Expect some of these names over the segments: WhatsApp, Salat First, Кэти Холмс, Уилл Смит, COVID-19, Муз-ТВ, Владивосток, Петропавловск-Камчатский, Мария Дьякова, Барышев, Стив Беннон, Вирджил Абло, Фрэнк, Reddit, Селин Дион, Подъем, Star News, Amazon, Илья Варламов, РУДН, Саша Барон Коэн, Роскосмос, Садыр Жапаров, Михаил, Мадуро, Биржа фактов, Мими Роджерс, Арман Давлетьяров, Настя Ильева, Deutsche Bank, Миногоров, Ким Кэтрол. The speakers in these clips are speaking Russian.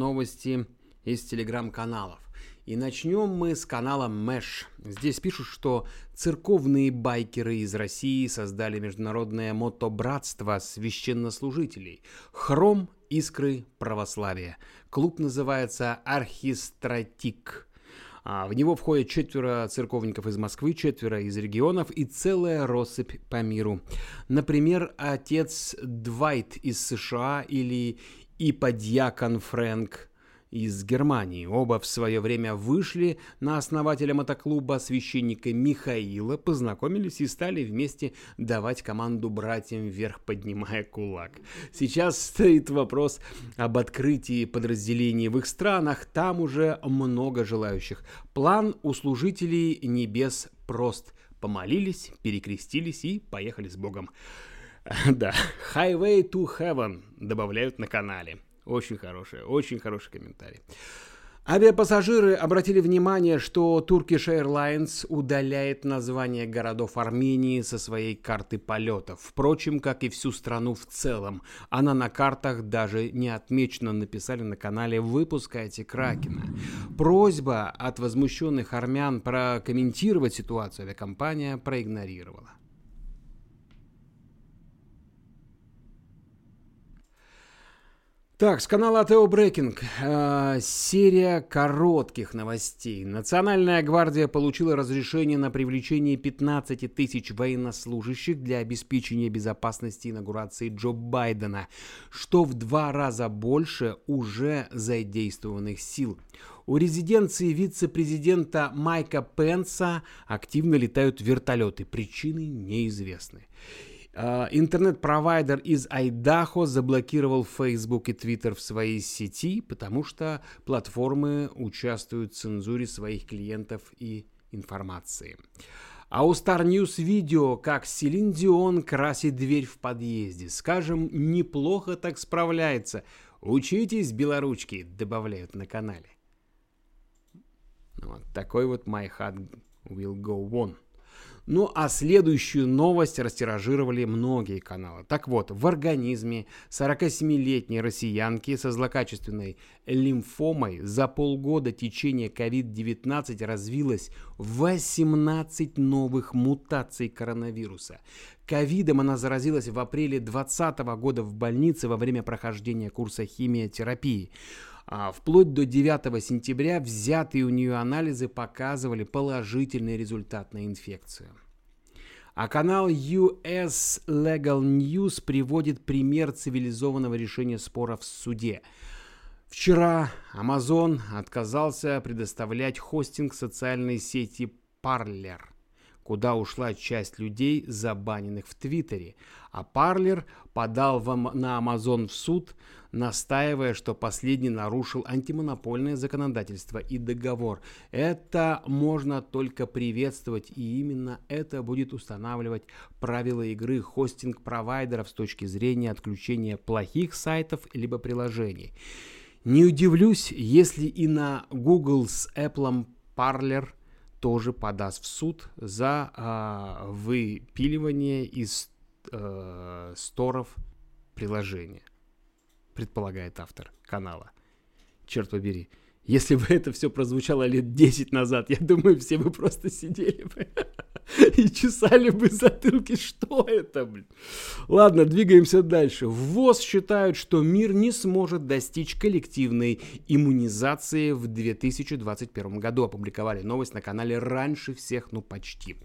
новости из телеграм-каналов. И начнем мы с канала Мэш. Здесь пишут, что церковные байкеры из России создали международное мотобратство священнослужителей. Хром искры православия. Клуб называется «Архистратик». В него входят 4 церковников из Москвы, 4 из регионов и целая россыпь по миру. Например, отец Двайт из США или иподьякон Фрэнк из Германии. Оба в свое время вышли на основателя мотоклуба священника Михаила, познакомились и стали вместе давать команду братьям вверх, поднимая кулак. Сейчас стоит вопрос об открытии подразделений в их странах, там уже много желающих. План у служителей небес прост. Помолились, перекрестились и поехали с Богом. Да, Highway to Heaven добавляют на канале. Очень хороший комментарий. Авиапассажиры обратили внимание, что Turkish Airlines удаляет названия городов Армении со своей карты полетов. Впрочем, как и всю страну в целом. Она на картах даже не отмечена, написали на канале «Выпускайте Кракена». Просьба от возмущенных армян прокомментировать ситуацию авиакомпания проигнорировала. Так, с канала The Breaking серия коротких новостей. Национальная гвардия получила разрешение на привлечение 15 тысяч военнослужащих для обеспечения безопасности инаугурации Джо Байдена, что в 2 раза больше уже задействованных сил. У резиденции вице-президента Майка Пенса активно летают вертолеты. Причины неизвестны. Интернет-провайдер из Айдахо заблокировал Facebook и Twitter в своей сети, потому что платформы участвуют в цензуре своих клиентов и информации. А у Star News видео, как Селин Дион красит дверь в подъезде. Скажем, неплохо так справляется. Учитесь, белоручки, добавляют на канале. Вот такой вот My Heart Will Go On. Ну а следующую новость растиражировали многие каналы. Так вот, в организме 47-летней россиянки со злокачественной лимфомой за полгода течения COVID-19 развилось 18 новых мутаций коронавируса. Ковидом она заразилась в апреле 2020 года в больнице во время прохождения курса химиотерапии. Вплоть до 9 сентября взятые у нее анализы показывали положительный результат на инфекцию. А канал US Legal News приводит пример цивилизованного решения споров в суде. Вчера Amazon отказался предоставлять хостинг социальной сети Parler, куда ушла часть людей, забаненных в Твиттере. А Parler подал на Amazon в суд, настаивая, что последний нарушил антимонопольное законодательство и договор. Это можно только приветствовать, и именно это будет устанавливать правила игры хостинг-провайдеров с точки зрения отключения плохих сайтов либо приложений. Не удивлюсь, если и на Google с Apple Parler тоже подаст в суд за выпиливание из сторов приложения, предполагает автор канала. Черт побери, если бы это все прозвучало лет 10 назад, я думаю, все бы просто сидели бы и чесали бы затылки. Что это, блин? Ладно, двигаемся дальше. В ВОЗ считают, что мир не сможет достичь коллективной иммунизации в 2021 году. Опубликовали новость на канале раньше всех, ну почти.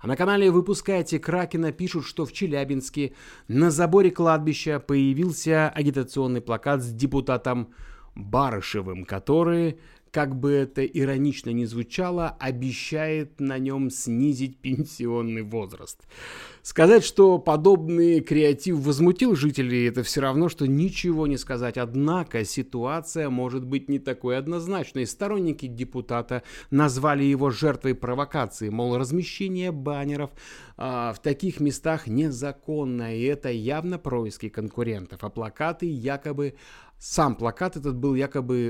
А на канале «Выпускайте Кракена» пишут, что в Челябинске на заборе кладбища появился агитационный плакат с депутатом Барышевым, который, как бы это иронично ни звучало, обещает на нем снизить пенсионный возраст. Сказать, что подобный креатив возмутил жителей, это все равно, что ничего не сказать. Однако ситуация может быть не такой однозначной. Сторонники депутата назвали его жертвой провокации. Мол, размещение баннеров в таких местах незаконно, и это явно происки конкурентов. А плакаты якобы... Сам плакат этот был якобы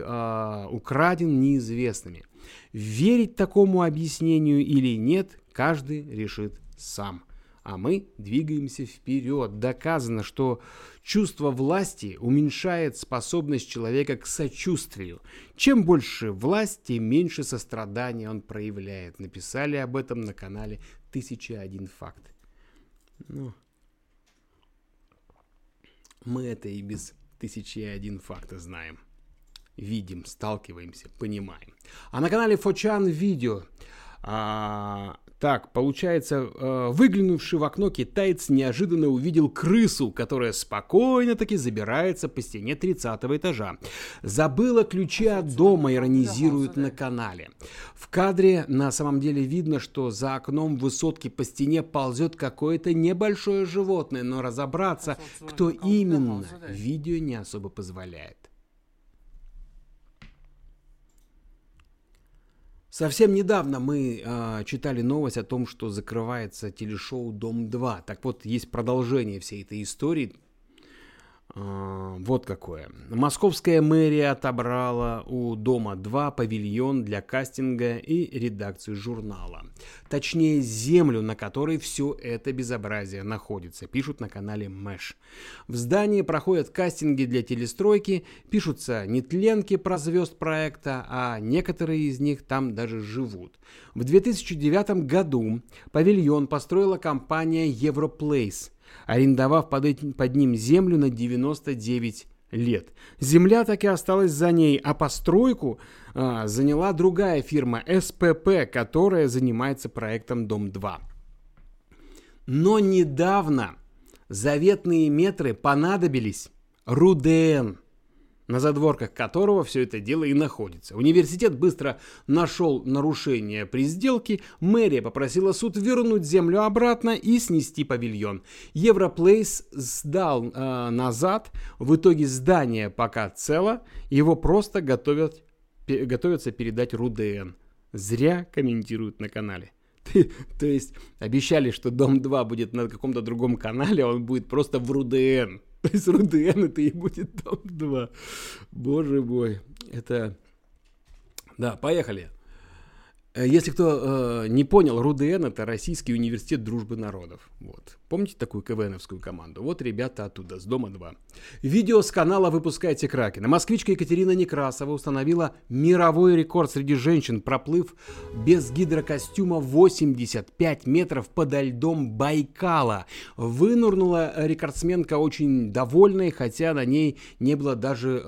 украден неизвестными. Верить такому объяснению или нет, каждый решит сам. а мы двигаемся вперед. Доказано, что чувство власти уменьшает способность человека к сочувствию. Чем больше власть, тем меньше сострадания он проявляет. Написали об этом на канале 1001 факт. Ну, мы это и без 1001 факта знаем. Видим, сталкиваемся, понимаем. А на канале Фучан видео... Так, получается, выглянувший в окно китаец неожиданно увидел крысу, которая спокойно-таки забирается по стене 30 этажа. Забыла ключи от дома, иронизируют на канале. В кадре на самом деле видно, что за окном высотки по стене ползет какое-то небольшое животное, но разобраться, кто именно, видео не особо позволяет. Совсем недавно мы читали новость о том, что закрывается телешоу «Дом-2». Так вот, есть продолжение всей этой истории. Вот какое. Московская мэрия отобрала у «Дома-2» павильон для кастинга и редакцию журнала. Точнее, землю, на которой все это безобразие находится, пишут на канале Мэш. В здании проходят кастинги для телестройки, пишутся нетленки про звезд проекта, а некоторые из них там даже живут. В 2009 году павильон построила компания «Европлейс», арендовав под ним землю на 99 лет. Земля так и осталась за ней, а постройку заняла другая фирма СПП, которая занимается проектом «Дом-2». Но недавно заветные метры понадобились РУДН, на задворках которого все это дело и находится. Университет быстро нашел нарушение при сделке, мэрия попросила суд вернуть землю обратно и снести павильон. Европлейс сдал назад, в итоге здание пока цело, его просто готовятся передать РУДН. Зря комментируют на канале. То есть обещали, что «Дом-2» будет на каком-то другом канале, а он будет просто в РУДН. То есть РУДН это и будет «Дом-2». Боже мой, это... Да, поехали. Если кто не понял, РУДН это Российский университет дружбы народов. Вот. Помните такую КВНовскую команду? Вот ребята оттуда, с «Дома-2». Видео с канала «Выпускайте Кракена». Москвичка Екатерина Некрасова установила мировой рекорд среди женщин, проплыв без гидрокостюма 85 метров подо льдом Байкала. Вынырнула рекордсменка очень довольной, хотя на ней не было даже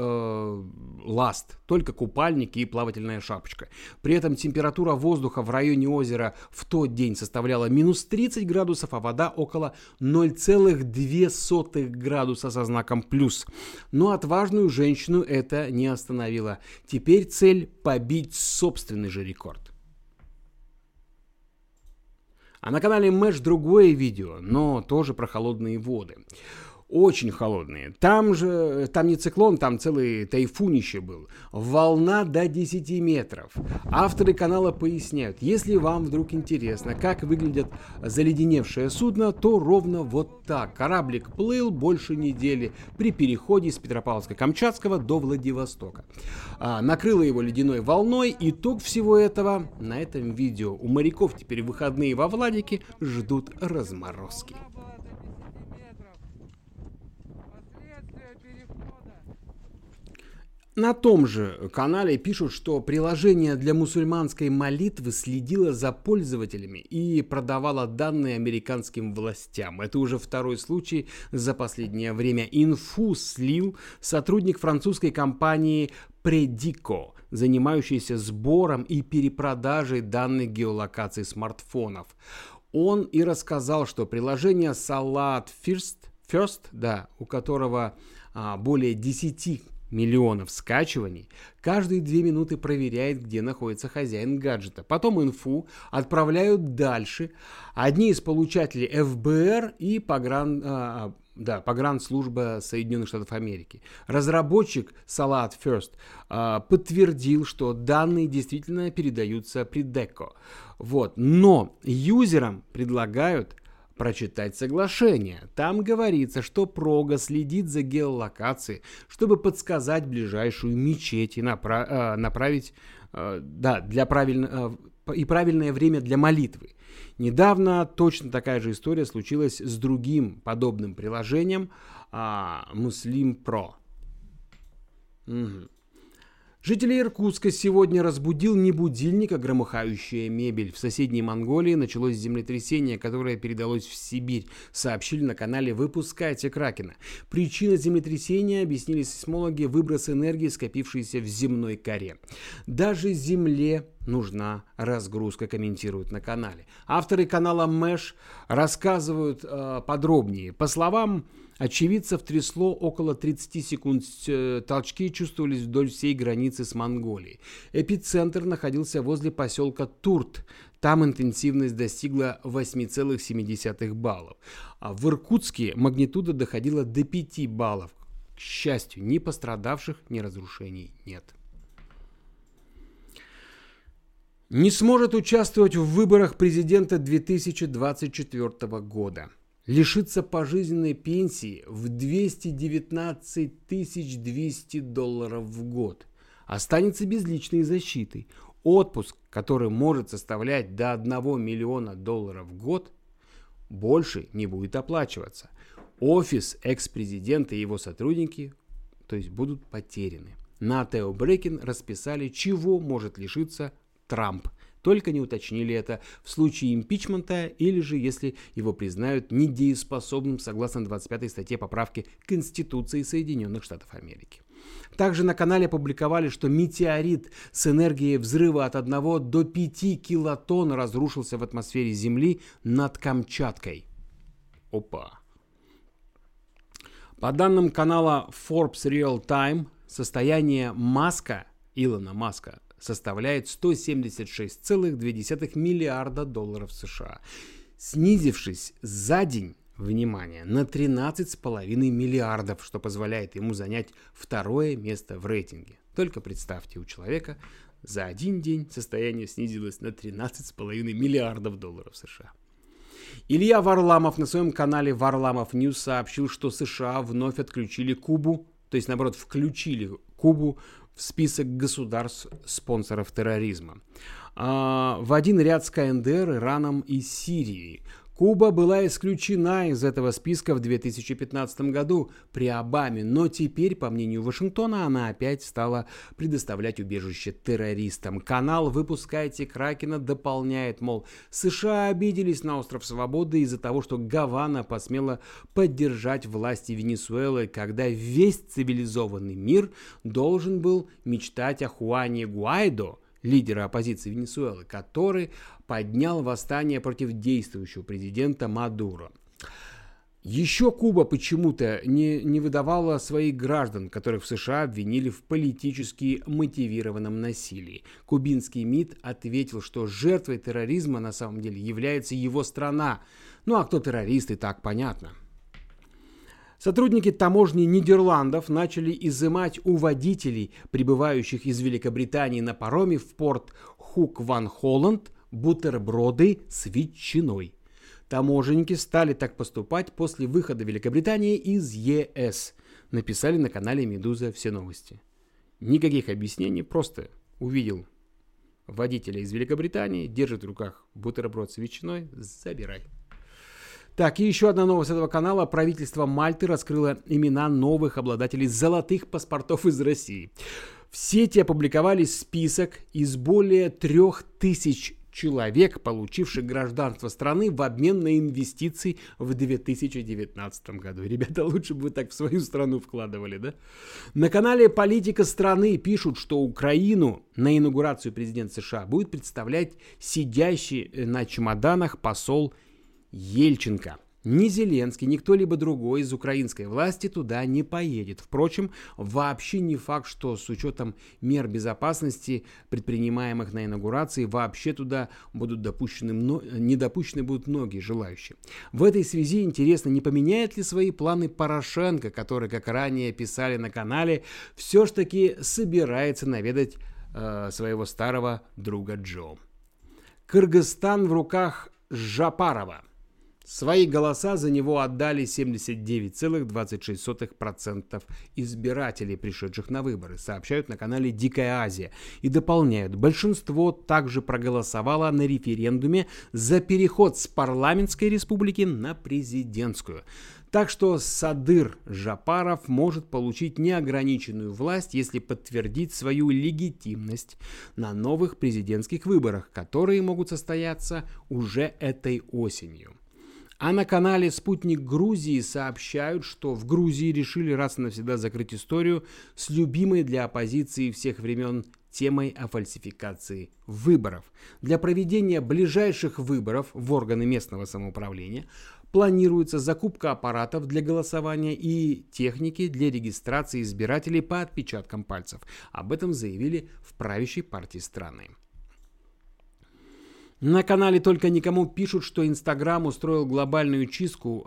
ласт, только купальник и плавательная шапочка. При этом температура воздуха в районе озера в тот день составляла минус 30 градусов, а вода около 0,2 градуса со знаком плюс. Но отважную женщину это не остановило. Теперь цель – побить собственный же рекорд. А на канале Мэш другое видео, но тоже про холодные воды. Очень холодные. Там не циклон, там целый тайфунище был. Волна до 10 метров. Авторы канала поясняют, если вам вдруг интересно, как выглядит заледеневшее судно, то ровно вот так. Кораблик плыл больше недели при переходе с Петропавловска-Камчатского до Владивостока. Накрыло его ледяной волной. Итог всего этого на этом видео. У моряков теперь выходные во Владике ждут разморозки. На том же канале пишут, что приложение для мусульманской молитвы следило за пользователями и продавало данные американским властям. Это уже второй случай за последнее время. Инфу слил сотрудник французской компании Predico, занимающийся сбором и перепродажей данных геолокации смартфонов. Он и рассказал, что приложение Salat First, у которого более 10 миллионов скачиваний, каждые 2 минуты проверяет, где находится хозяин гаджета. Потом инфу отправляют дальше. Одни из получателей ФБР и погранслужба Соединенных Штатов Америки. Разработчик Salat First подтвердил, что данные действительно передаются Predico. Вот. Но юзерам предлагают прочитать соглашение. Там говорится, что Прога следит за геолокацией, чтобы подсказать ближайшую мечеть и направить для правильно и правильное время для молитвы. Недавно точно такая же история случилась с другим подобным приложением Muslim Pro. Угу. Жителей Иркутска сегодня разбудил не будильник, а громыхающая мебель. В соседней Монголии началось землетрясение, которое передалось в Сибирь, сообщили на канале «Выпускайте Кракена». Причина землетрясения, объяснили сейсмологи, выброс энергии, скопившийся в земной коре. Даже земле нужна разгрузка, комментируют на канале. Авторы канала Мэш рассказывают подробнее. По словам очевидцев, трясло около 30 секунд. Толчки чувствовались вдоль всей границы с Монголией. Эпицентр находился возле поселка Турт. Там интенсивность достигла 8,7 баллов. А в Иркутске магнитуда доходила до 5 баллов. К счастью, ни пострадавших, ни разрушений нет. Не сможет участвовать в выборах президента 2024 года. Лишится пожизненной пенсии в $219 200 в год. Останется без личной защиты. Отпуск, который может составлять до $1 миллиона в год, больше не будет оплачиваться. Офис экс-президента и его сотрудники, то есть, будут потеряны. На The Breaking расписали, чего может лишиться Трамп. Только не уточнили это в случае импичмента или же если его признают недееспособным согласно 25-й статье поправки Конституции Соединенных Штатов Америки. Также на канале публиковали, что метеорит с энергией взрыва от 1 до 5 килотонн разрушился в атмосфере Земли над Камчаткой. Опа! По данным канала Forbes Real Time, состояние Маска, Илона Маска, составляет $176,2 миллиарда США, снизившись за день, внимание, на 13,5 миллиардов, что позволяет ему занять второе место в рейтинге. Только представьте, у человека за один день состояние снизилось на 13,5 миллиардов долларов США. Илья Варламов на своем канале Варламов News сообщил, что США вновь отключили Кубу, то есть, наоборот, включили Кубу в список государств-спонсоров терроризма. В один ряд с КНДР, Ираном и Сирией. Куба была исключена из этого списка в 2015 году при Обаме, но теперь, по мнению Вашингтона, она опять стала предоставлять убежище террористам. Канал «Выпускайте Кракена» дополняет, мол, США обиделись на Остров Свободы из-за того, что Гавана посмела поддержать власти Венесуэлы, когда весь цивилизованный мир должен был мечтать о Хуане Гуайдо, лидера оппозиции Венесуэлы, который поднял восстание против действующего президента Мадуро. Еще Куба почему-то не выдавала своих граждан, которых в США обвинили в политически мотивированном насилии. Кубинский МИД ответил, что жертвой терроризма на самом деле является его страна. Ну а кто террорист, и так понятно. Сотрудники таможни Нидерландов начали изымать у водителей, прибывающих из Великобритании на пароме в порт Хук-Ван-Холланд, бутерброды с ветчиной. Таможенники стали так поступать после выхода Великобритании из ЕС, написали на канале «Медуза» все новости. Никаких объяснений, просто увидел водителя из Великобритании, держит в руках бутерброд с ветчиной, забирай. Так, и еще одна новость этого канала. Правительство Мальты раскрыло имена новых обладателей золотых паспортов из России. В сети опубликовали список из более 3000 человек, получивших гражданство страны в обмен на инвестиции в 2019 году. Ребята, лучше бы вы так в свою страну вкладывали, да? На канале «Политика страны» пишут, что Украину на инаугурацию президента США будет представлять сидящий на чемоданах посол Ельченко. Ни Зеленский, ни кто-либо другой из украинской власти туда не поедет. Впрочем, вообще не факт, что с учетом мер безопасности, предпринимаемых на инаугурации, вообще туда будут недопущены будут многие желающие. В этой связи интересно, не поменяет ли свои планы Порошенко, который, как ранее писали на канале, все ж таки собирается наведать своего старого друга Джо. Кыргызстан в руках Жапарова. Свои голоса за него отдали 79,26% избирателей, пришедших на выборы, сообщают на канале «Дикая Азия». И дополняют, большинство также проголосовало на референдуме за переход с парламентской республики на президентскую. Так что Садыр Жапаров может получить неограниченную власть, если подтвердит свою легитимность на новых президентских выборах, которые могут состояться уже этой осенью. А на канале «Спутник Грузии» сообщают, что в Грузии решили раз и навсегда закрыть историю с любимой для оппозиции всех времен темой о фальсификации выборов. Для проведения ближайших выборов в органы местного самоуправления планируется закупка аппаратов для голосования и техники для регистрации избирателей по отпечаткам пальцев. Об этом заявили в правящей партии страны. На канале «Только никому» пишут, что Инстаграм устроил глобальную чистку,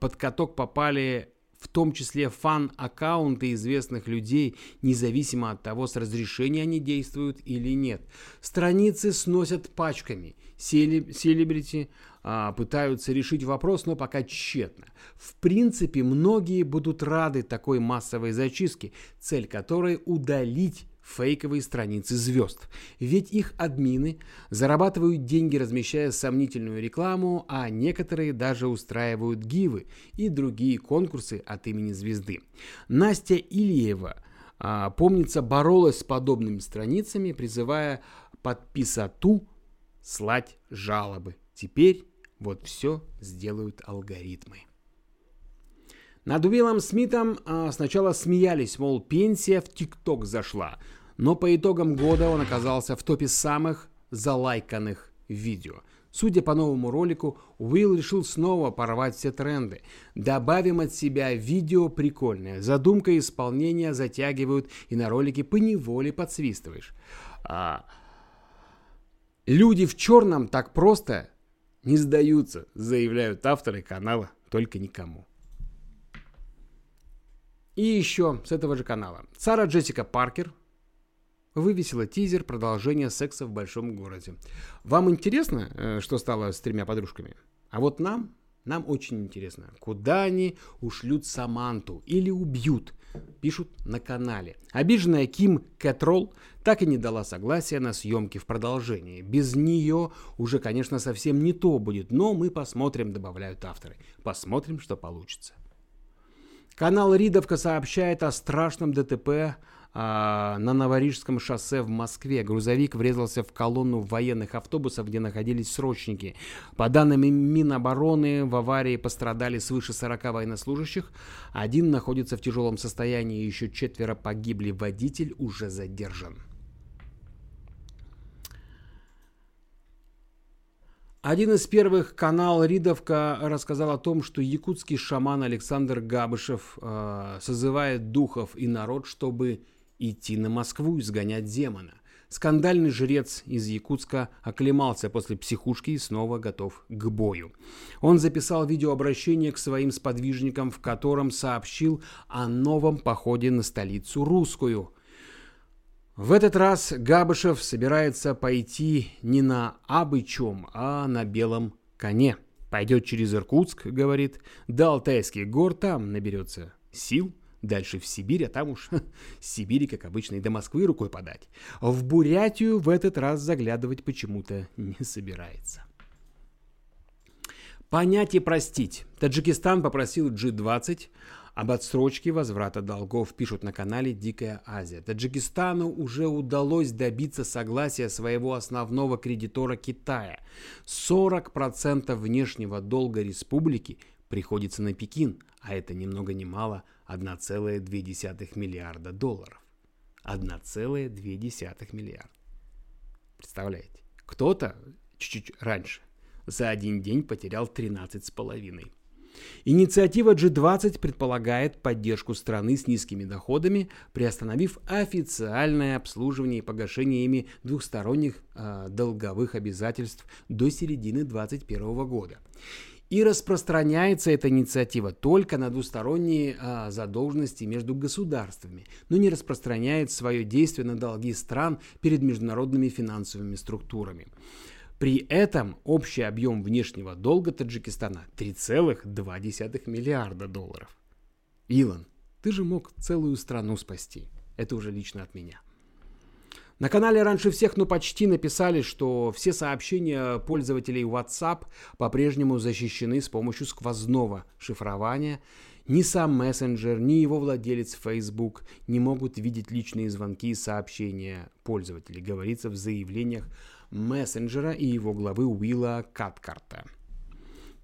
под каток попали в том числе фан-аккаунты известных людей, независимо от того, с разрешения они действуют или нет. Страницы сносят пачками. Селебрити пытаются решить вопрос, но пока тщетно. В принципе, многие будут рады такой массовой зачистке, цель которой – удалить фейковые страницы звезд. Ведь их админы зарабатывают деньги, размещая сомнительную рекламу, а некоторые даже устраивают гивы и другие конкурсы от имени звезды. Настя Ильева, помнится, боролась с подобными страницами, призывая подписату слать жалобы. Теперь вот все сделают алгоритмы. Над Уиллом Смитом сначала смеялись, мол, пенсия в ТикТок зашла. Но по итогам года он оказался в топе самых залайканных видео. Судя по новому ролику, Уилл решил снова порвать все тренды. Добавим от себя видео прикольное. Задумка и исполнение затягивают, и на ролике поневоле подсвистываешь. Люди в черном так просто не сдаются, заявляют авторы канала «Только никому». И еще с этого же канала. Сара Джессика Паркер вывесила тизер продолжения секса в большом городе. Вам интересно, что стало с тремя подружками? А вот нам очень интересно, куда они ушлют Саманту или убьют, пишут на канале. Обиженная Ким Кэтрол так и не дала согласия на съемки в продолжении. Без нее уже, конечно, совсем не то будет, но мы посмотрим, добавляют авторы. Посмотрим, что получится. Канал «Ридовка» сообщает о страшном ДТП на Новорижском шоссе в Москве. Грузовик врезался в колонну военных автобусов, где находились срочники. По данным Минобороны, в аварии пострадали свыше 40 военнослужащих. Один находится в тяжелом состоянии, еще 4 погибли. Водитель уже задержан. Один из первых канал «Ридовка» рассказал о том, что якутский шаман Александр Габышев созывает духов и народ, чтобы идти на Москву и изгонять демона. Скандальный жрец из Якутска оклемался после психушки и снова готов к бою. Он записал видеообращение к своим сподвижникам, в котором сообщил о новом походе на столицу русскую. В этот раз Габышев собирается пойти не на абы чем, а на белом коне. Пойдет через Иркутск, говорит, до Алтайских гор, там наберется сил, дальше в Сибирь, а там уж с Сибири, как обычно, и до Москвы рукой подать. В Бурятию в этот раз заглядывать почему-то не собирается. Понять и простить. Таджикистан попросил G20 об отсрочке возврата долгов, пишут на канале «Дикая Азия». Таджикистану уже удалось добиться согласия своего основного кредитора Китая. 40% внешнего долга республики приходится на Пекин, а это ни много ни мало $1,2 миллиарда. 1,2 миллиарда. Представляете? Кто-то чуть-чуть раньше за один день потерял 13,5. Инициатива G20 предполагает поддержку страны с низкими доходами, приостановив официальное обслуживание и погашение ими двухсторонних долговых обязательств до середины 2021 года. И распространяется эта инициатива только на двусторонние задолженности между государствами, но не распространяет свое действие на долги стран перед международными финансовыми структурами. При этом общий объем внешнего долга Таджикистана 3,2 миллиарда долларов. Илон, ты же мог целую страну спасти. Это уже лично от меня. На канале раньше всех, но почти написали, что все сообщения пользователей WhatsApp по-прежнему защищены с помощью сквозного шифрования. Ни сам мессенджер, ни его владелец Facebook не могут видеть личные звонки и сообщения пользователей, говорится в заявлениях мессенджера и его главы Уилла Каткарта.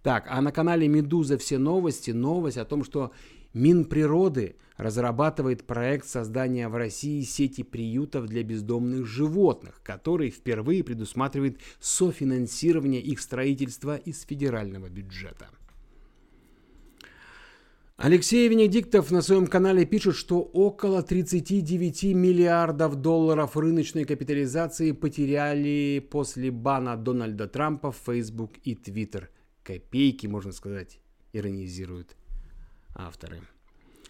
Так, а на канале «Медуза. Все новости» новость о том, что Минприроды разрабатывает проект создания в России сети приютов для бездомных животных, который впервые предусматривает софинансирование их строительства из федерального бюджета. Алексей Венедиктов на своем канале пишет, что около 39 миллиардов долларов рыночной капитализации потеряли после бана Дональда Трампа в Facebook и Twitter. Копейки, можно сказать, иронизируют авторы.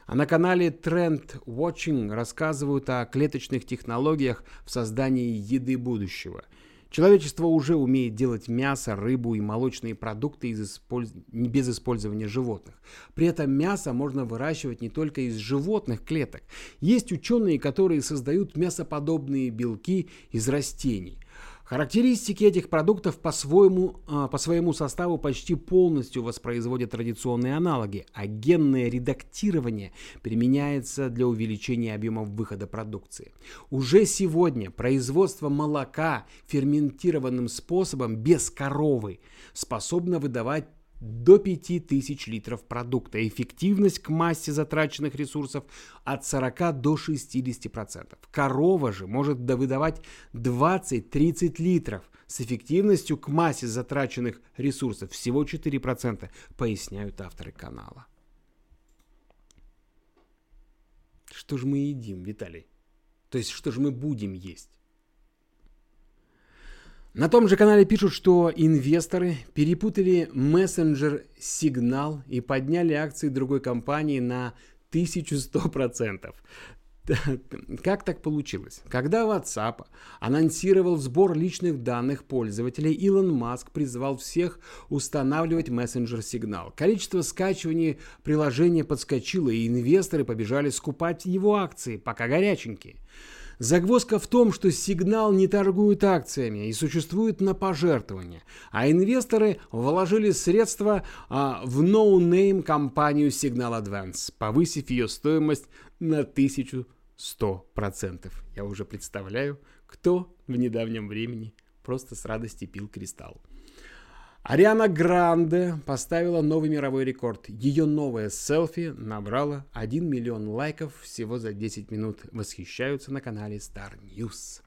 А на канале Trend Watching рассказывают о клеточных технологиях в создании еды будущего. Человечество уже умеет делать мясо, рыбу и молочные продукты без использования животных. При этом мясо можно выращивать не только из животных клеток. Есть ученые, которые создают мясоподобные белки из растений. Характеристики этих продуктов по своему составу почти полностью воспроизводят традиционные аналоги, а генное редактирование применяется для увеличения объемов выхода продукции. Уже сегодня производство молока ферментированным способом без коровы способно выдавать до 5000 литров продукта. Эффективность к массе затраченных ресурсов от 40 до 60%. Корова же может выдавать 20-30 литров с эффективностью к массе затраченных ресурсов всего 4%, поясняют авторы канала. Что же мы едим, Виталий? То есть, что же мы будем есть? На том же канале пишут, что инвесторы перепутали мессенджер Сигнал и подняли акции другой компании на 1100%. Как так получилось? Когда WhatsApp анонсировал сбор личных данных пользователей, Илон Маск призвал всех устанавливать мессенджер Сигнал. Количество скачиваний приложения подскочило, и инвесторы побежали скупать его акции, пока горяченькие. Загвоздка в том, что Сигнал не торгует акциями и существует на пожертвование, а инвесторы вложили средства в ноунейм компанию Signal Advance, повысив ее стоимость на 1100%. Я уже представляю, кто в недавнем времени просто с радостью пил кристалл. Ариана Гранде поставила новый мировой рекорд. Ее новое селфи набрало 1 миллион лайков всего за 10 минут. Восхищаются на канале Star News.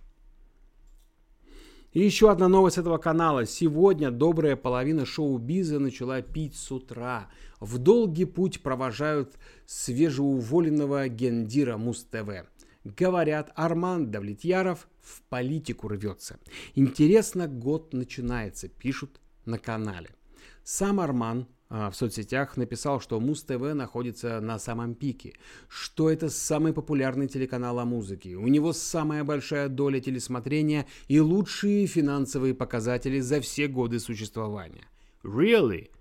И еще одна новость этого канала. Сегодня добрая половина шоу-биза начала пить с утра. В долгий путь провожают свежеуволенного гендира Муз-ТВ. Говорят, Арман Давлетьяров в политику рвется. Интересно, год начинается, пишут на канале. Сам Арман в соцсетях написал, что Муз-ТВ находится на самом пике, что это самый популярный телеканал о музыке, у него самая большая доля телесмотрения и лучшие финансовые показатели за все годы существования. Really?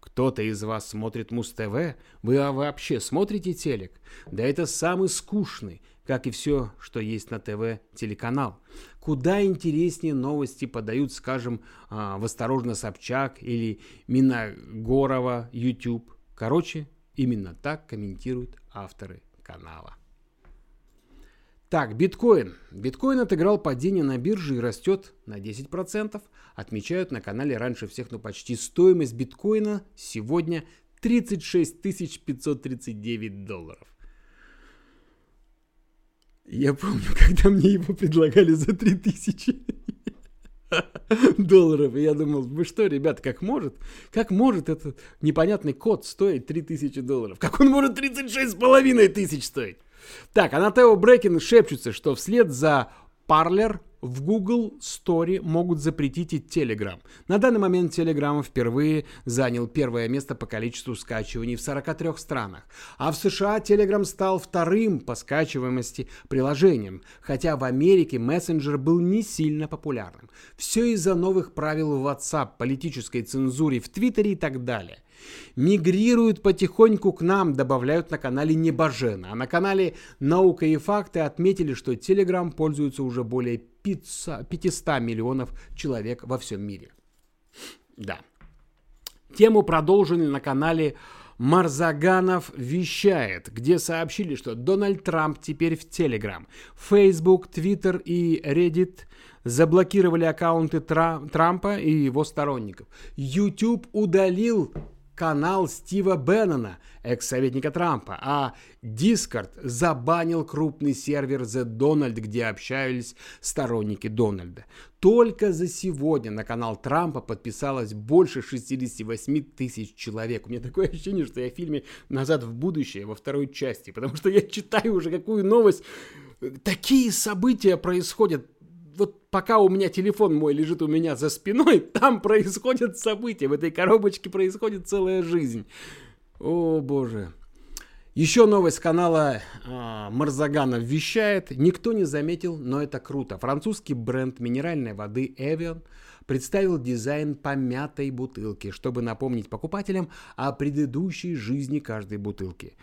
Кто-то из вас смотрит Муз-ТВ? Вы вообще смотрите телек? Да это самый скучный, как и все, что есть на ТВ, телеканал. Куда интереснее новости подают, скажем, в «Осторожно, Собчак» или Миногорова YouTube. Короче, именно так комментируют авторы канала. Так, биткоин. Биткоин отыграл падение на бирже и растет на 10%. Отмечают на канале раньше всех, но почти стоимость биткоина сегодня 36 539 долларов. Я помню, когда мне его предлагали за 3000 долларов. И я думал, вы что, ребята, как может этот непонятный код стоить 3000 долларов? Как он может 36,5 тысяч стоить? Так, а на The Breaking шепчутся, что вслед за Parler в Google Store могут запретить и Telegram. На данный момент Telegram впервые занял первое место по количеству скачиваний в 43 странах. А в США Telegram стал вторым по скачиваемости приложением, хотя в Америке мессенджер был не сильно популярным. Все из-за новых правил в WhatsApp, политической цензуры в Твиттере и так далее. Мигрируют потихоньку к нам, добавляют на канале Небожена. А на канале Наука и Факты отметили, что Telegram пользуется уже более 500 миллионов человек во всем мире. Да. Тему продолжили на канале Марзаганов вещает, где сообщили, что Дональд Трамп теперь в Telegram, Facebook, Twitter и Reddit заблокировали аккаунты Трампа и его сторонников. YouTube удалил канал Стива Беннона, экс-советника Трампа, а Discord забанил крупный сервер The Donald, где общались сторонники Дональда. Только за сегодня на канал Трампа подписалось больше 68 тысяч человек. У меня такое ощущение, что я в фильме «Назад в будущее» во второй части, потому что я читаю уже какую новость. Такие события происходят. Вот пока у меня телефон мой лежит у меня за спиной, там происходят события. В этой коробочке происходит целая жизнь. О, боже. Еще новость канала Марзаганов вещает. Никто не заметил, но это круто. Французский бренд минеральной воды Evian представил дизайн помятой бутылки, чтобы напомнить покупателям о предыдущей жизни каждой бутылки.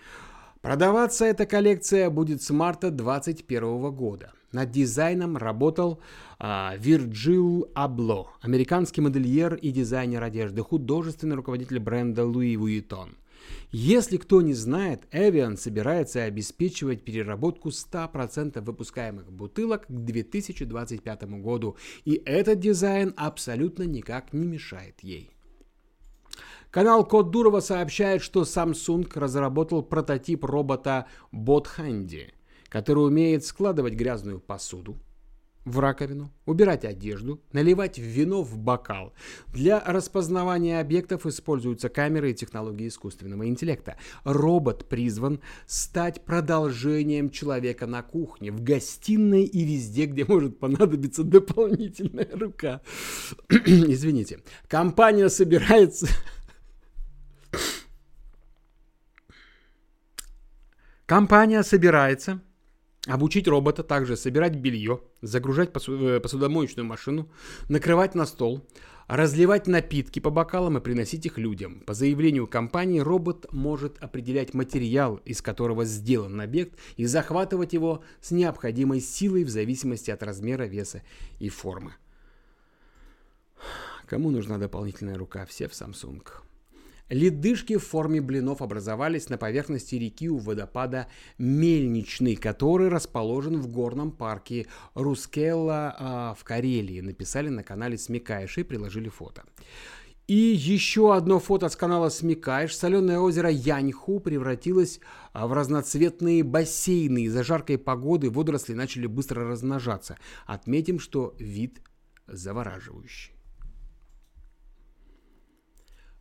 Продаваться эта коллекция будет с марта 2021 года. Над дизайном работал Вирджил Абло, американский модельер и дизайнер одежды, художественный руководитель бренда Louis Vuitton. Если кто не знает, Evian собирается обеспечивать переработку 100% выпускаемых бутылок к 2025 году, и этот дизайн абсолютно никак не мешает ей. Канал Код Дурова сообщает, что Samsung разработал прототип робота BotHandy, который умеет складывать грязную посуду в раковину, убирать одежду, наливать вино в бокал. Для распознавания объектов используются камеры и технологии искусственного интеллекта. Робот призван стать продолжением человека на кухне, в гостиной и везде, где может понадобиться дополнительная рука. Извините. Компания собирается... Компания собирается обучить робота также собирать белье, загружать посудомоечную машину, накрывать на стол, разливать напитки по бокалам и приносить их людям. По заявлению компании, робот может определять материал, из которого сделан объект, и захватывать его с необходимой силой в зависимости от размера, веса и формы. Кому нужна дополнительная рука? Все в Samsung. Ледышки в форме блинов образовались на поверхности реки у водопада Мельничный, который расположен в горном парке Рускелла в Карелии. Написали на канале «Смекаешь» и приложили фото. И еще одно фото с канала «Смекаешь». Соленое озеро Яньху превратилось в разноцветные бассейны. Из-за жаркой погоды водоросли начали быстро размножаться. Отметим, что вид завораживающий.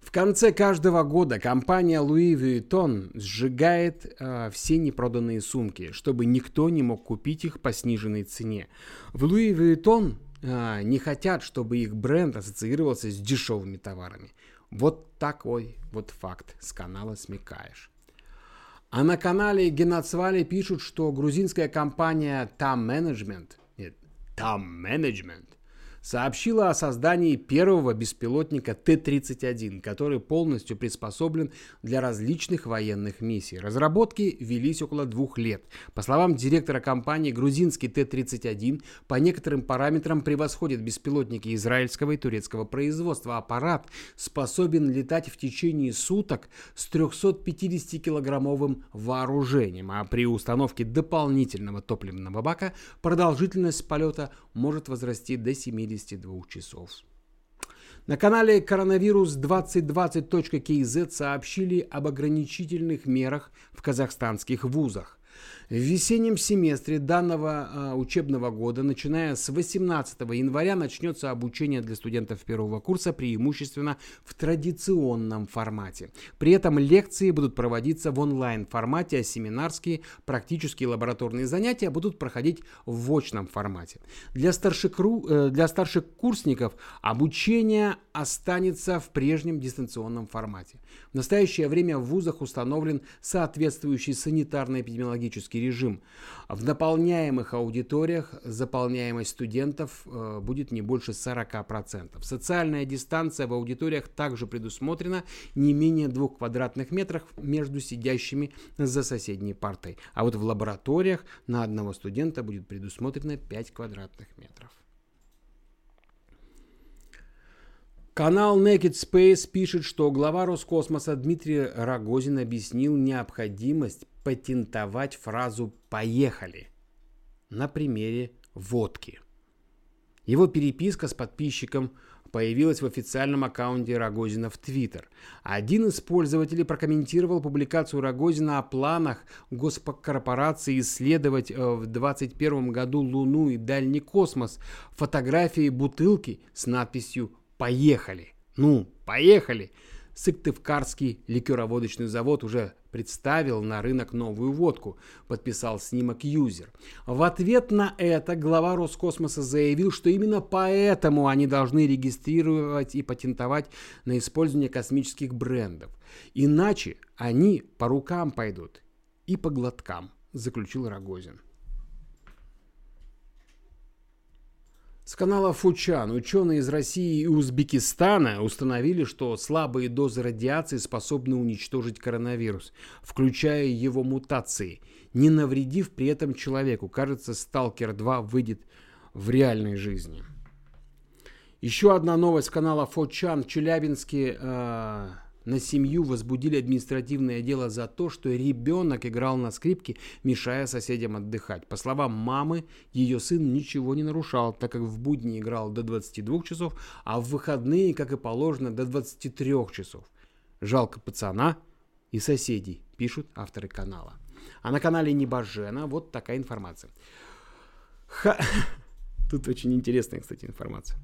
В конце каждого года компания Louis Vuitton сжигает все непроданные сумки, чтобы никто не мог купить их по сниженной цене. В Louis Vuitton не хотят, чтобы их бренд ассоциировался с дешевыми товарами. Вот такой вот факт с канала «Смекаешь». А на канале Геноцвали пишут, что грузинская компания Там Management сообщила о создании первого беспилотника Т-31, который полностью приспособлен для различных военных миссий. Разработки велись около 2 лет. По словам директора компании, грузинский Т-31 по некоторым параметрам превосходит беспилотники израильского и турецкого производства. Аппарат способен летать в течение суток с 350-килограммовым вооружением, а при установке дополнительного топливного бака продолжительность полета может возрасти до 72 часов. На канале коронавирус2020.kz сообщили об ограничительных мерах в казахстанских вузах. В весеннем семестре данного учебного года, начиная с 18 января, начнется обучение для студентов первого курса преимущественно в традиционном формате. При этом лекции будут проводиться в онлайн-формате, а семинарские, практические лабораторные занятия будут проходить в очном формате. Для старшекурсников обучение останется в прежнем дистанционном формате. В настоящее время в вузах установлен соответствующий санитарно-эпидемиологический режим. В наполняемых аудиториях заполняемость студентов будет не больше 40%. Социальная дистанция в аудиториях также предусмотрена не менее 2 квадратных метров между сидящими за соседней партой. А вот в лабораториях на одного студента будет предусмотрено 5 квадратных метров. Канал Naked Space пишет, что глава Роскосмоса Дмитрий Рогозин объяснил необходимость патентовать фразу «поехали» на примере водки. Его переписка с подписчиком появилась в официальном аккаунте Рогозина в Твиттер. Один из пользователей прокомментировал публикацию Рогозина о планах госкорпорации исследовать в 2021 году Луну и дальний космос фотографией бутылки с надписью «Поехали». Ну, поехали! Сыктывкарский ликероводочный завод уже представил на рынок новую водку, подписал снимок юзер. В ответ на это глава Роскосмоса заявил, что именно поэтому они должны регистрировать и патентовать на использование космических брендов. Иначе они по рукам пойдут и по глоткам, заключил Рогозин. С канала Фучан ученые из России и Узбекистана установили, что слабые дозы радиации способны уничтожить коронавирус, включая его мутации, не навредив при этом человеку. Кажется, «Сталкер 2» выйдет в реальной жизни. Еще одна новость с канала Фучан. В Челябинске на семью возбудили административное дело за то, что ребенок играл на скрипке, мешая соседям отдыхать. По словам мамы, ее сын ничего не нарушал, так как в будни играл до 22 часов, а в выходные, как и положено, до 23 часов. Жалко пацана и соседей, пишут авторы канала. А на канале Небожена вот такая информация. Тут очень интересная, кстати, информация.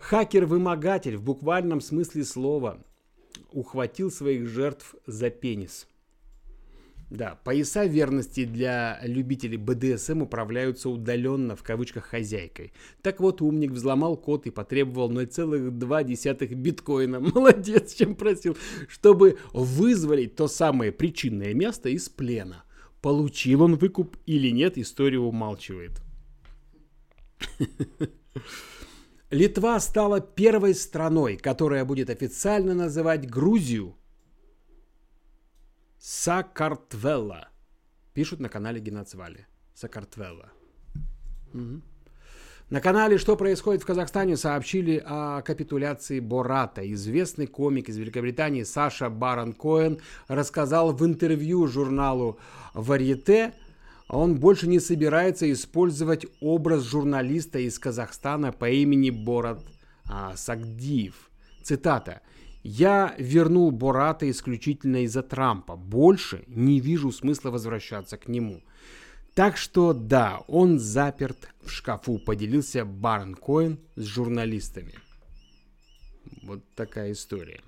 Хакер-вымогатель в буквальном смысле слова ухватил своих жертв за пенис. Да, пояса верности для любителей БДСМ управляются удаленно, в кавычках, хозяйкой. Так вот, умник взломал код и потребовал 0,2 биткоина. Молодец, чем просил. Чтобы вызволить то самое причинное место из плена. Получил он выкуп или нет, историю умалчивает. Литва стала первой страной, которая будет официально называть Грузию Сакартвелла. Пишут на канале Генацвали. Сакартвелла. Угу. На канале «Что происходит в Казахстане» сообщили о капитуляции Бората. Известный комик из Великобритании Саша Барон Коэн рассказал в интервью журналу «Варьете», он больше не собирается использовать образ журналиста из Казахстана по имени Борат Сагдиев. Цитата. «Я вернул Бората исключительно из-за Трампа. Больше не вижу смысла возвращаться к нему. Так что да, он заперт в шкафу», — поделился Барон Коэн с журналистами. Вот такая история.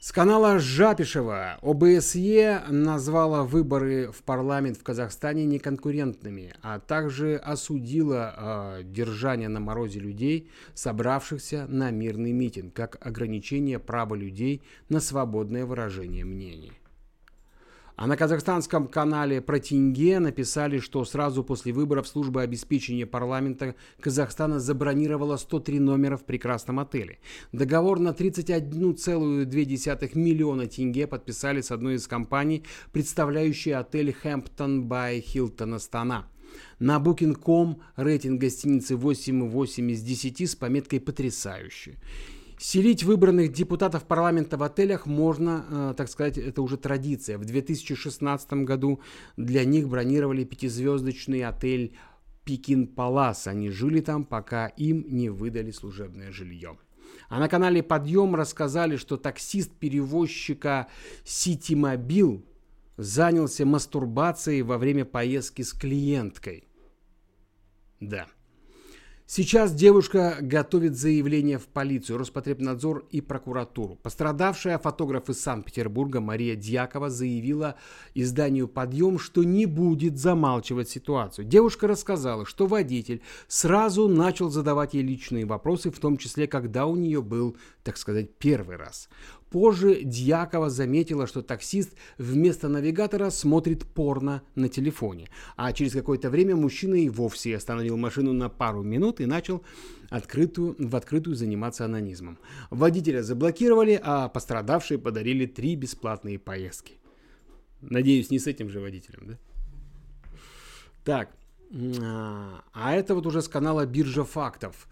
С канала Жапишева ОБСЕ назвала выборы в парламент в Казахстане неконкурентными, а также осудила держание на морозе людей, собравшихся на мирный митинг, как ограничение права людей на свободное выражение мнений. А на казахстанском канале «Про тенге» написали, что сразу после выборов служба обеспечения парламента Казахстана забронировала 103 номера в прекрасном отеле. Договор на 31,2 миллиона тенге подписали с одной из компаний, представляющей отель «Хэмптон бай Хилтон Астана». На Booking.com рейтинг гостиницы 8,8 из 10 с пометкой «Потрясающе». Селить выбранных депутатов парламента в отелях можно, так сказать, это уже традиция. В 2016 году для них бронировали 5-звездочный отель «Пекин Палас». Они жили там, пока им не выдали служебное жилье. А на канале «Подъем» рассказали, что таксист перевозчика «Ситимобил» занялся мастурбацией во время поездки с клиенткой. Да. Сейчас девушка готовит заявление в полицию, Роспотребнадзор и прокуратуру. Пострадавшая фотограф из Санкт-Петербурга Мария Дьякова заявила изданию «Подъем», что не будет замалчивать ситуацию. Девушка рассказала, что водитель сразу начал задавать ей личные вопросы, в том числе, когда у нее был, так сказать, первый раз. Позже Дьякова заметила, что таксист вместо навигатора смотрит порно на телефоне. А через какое-то время мужчина и вовсе остановил машину на пару минут и начал в открытую заниматься анонизмом. Водителя заблокировали, а пострадавшие подарили 3 бесплатные поездки. Надеюсь, не с этим же водителем, да? Так, а это вот уже с канала «Биржа фактов».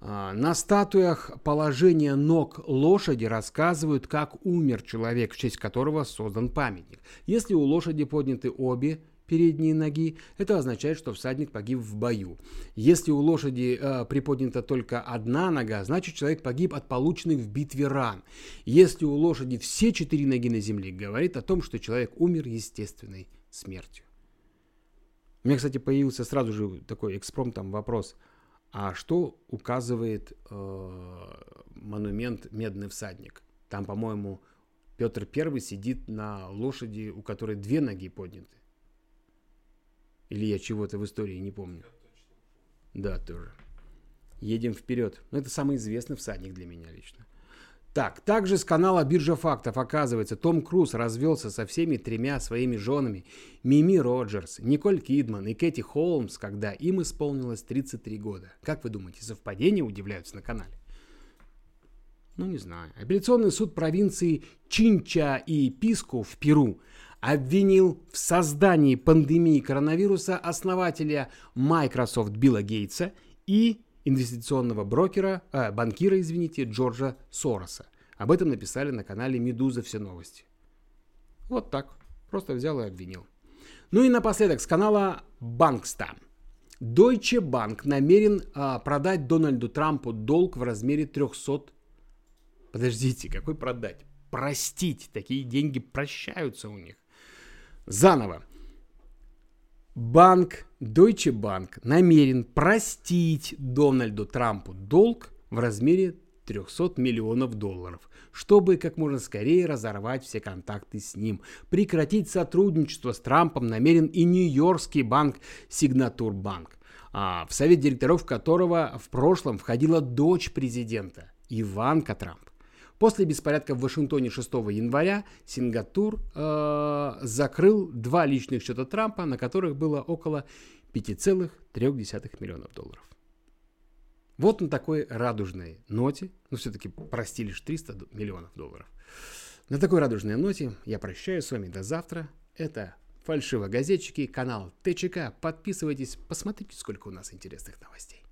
На статуях положения ног лошади рассказывают, как умер человек, в честь которого создан памятник. Если у лошади подняты обе передние ноги, это означает, что всадник погиб в бою. Если у лошади приподнята только одна нога, значит, человек погиб от полученных в битве ран. Если у лошади все 4 ноги на земле, говорит о том, что человек умер естественной смертью. У меня, кстати, появился сразу же такой экспромтом вопрос. А что указывает монумент «Медный всадник»? Там, по-моему, Петр I сидит на лошади, у которой 2 ноги подняты. Или я чего-то в истории не помню. Да, тоже. Едем вперед. Но это самый известный всадник для меня лично. Так, также с канала «Биржа фактов» оказывается, Том Круз развелся со всеми 3 своими женами Мими Роджерс, Николь Кидман и Кэти Холмс, когда им исполнилось 33 года. Как вы думаете, совпадения, удивляются на канале? Ну, не знаю. Апелляционный суд провинции Чинча и Писку в Перу обвинил в создании пандемии коронавируса основателя Microsoft Билла Гейтса и инвестиционного банкира, Джорджа Сороса. Об этом написали на канале «Медуза. Все новости». Вот так. Просто взял и обвинил. Ну и напоследок с канала «Банкста». Deutsche Bank намерен продать Дональду Трампу долг в размере 300... Подождите, какой продать? Простить. Такие деньги прощаются у них. Заново. Банк Deutsche Bank намерен простить Дональду Трампу долг в размере 300 миллионов долларов, чтобы как можно скорее разорвать все контакты с ним. Прекратить сотрудничество с Трампом намерен и нью-йоркский банк Signature Bank, в совет директоров которого в прошлом входила дочь президента Иванка Трамп. После беспорядка в Вашингтоне 6 января Сингапур закрыл 2 личных счета Трампа, на которых было около 5,3 миллионов долларов. Вот на такой радужной ноте, ну все-таки прости лишь 300 миллионов долларов. На такой радужной ноте я прощаюсь с вами до завтра. Это «Фальшивогазетчики», канал ТЧК. Подписывайтесь, посмотрите, сколько у нас интересных новостей.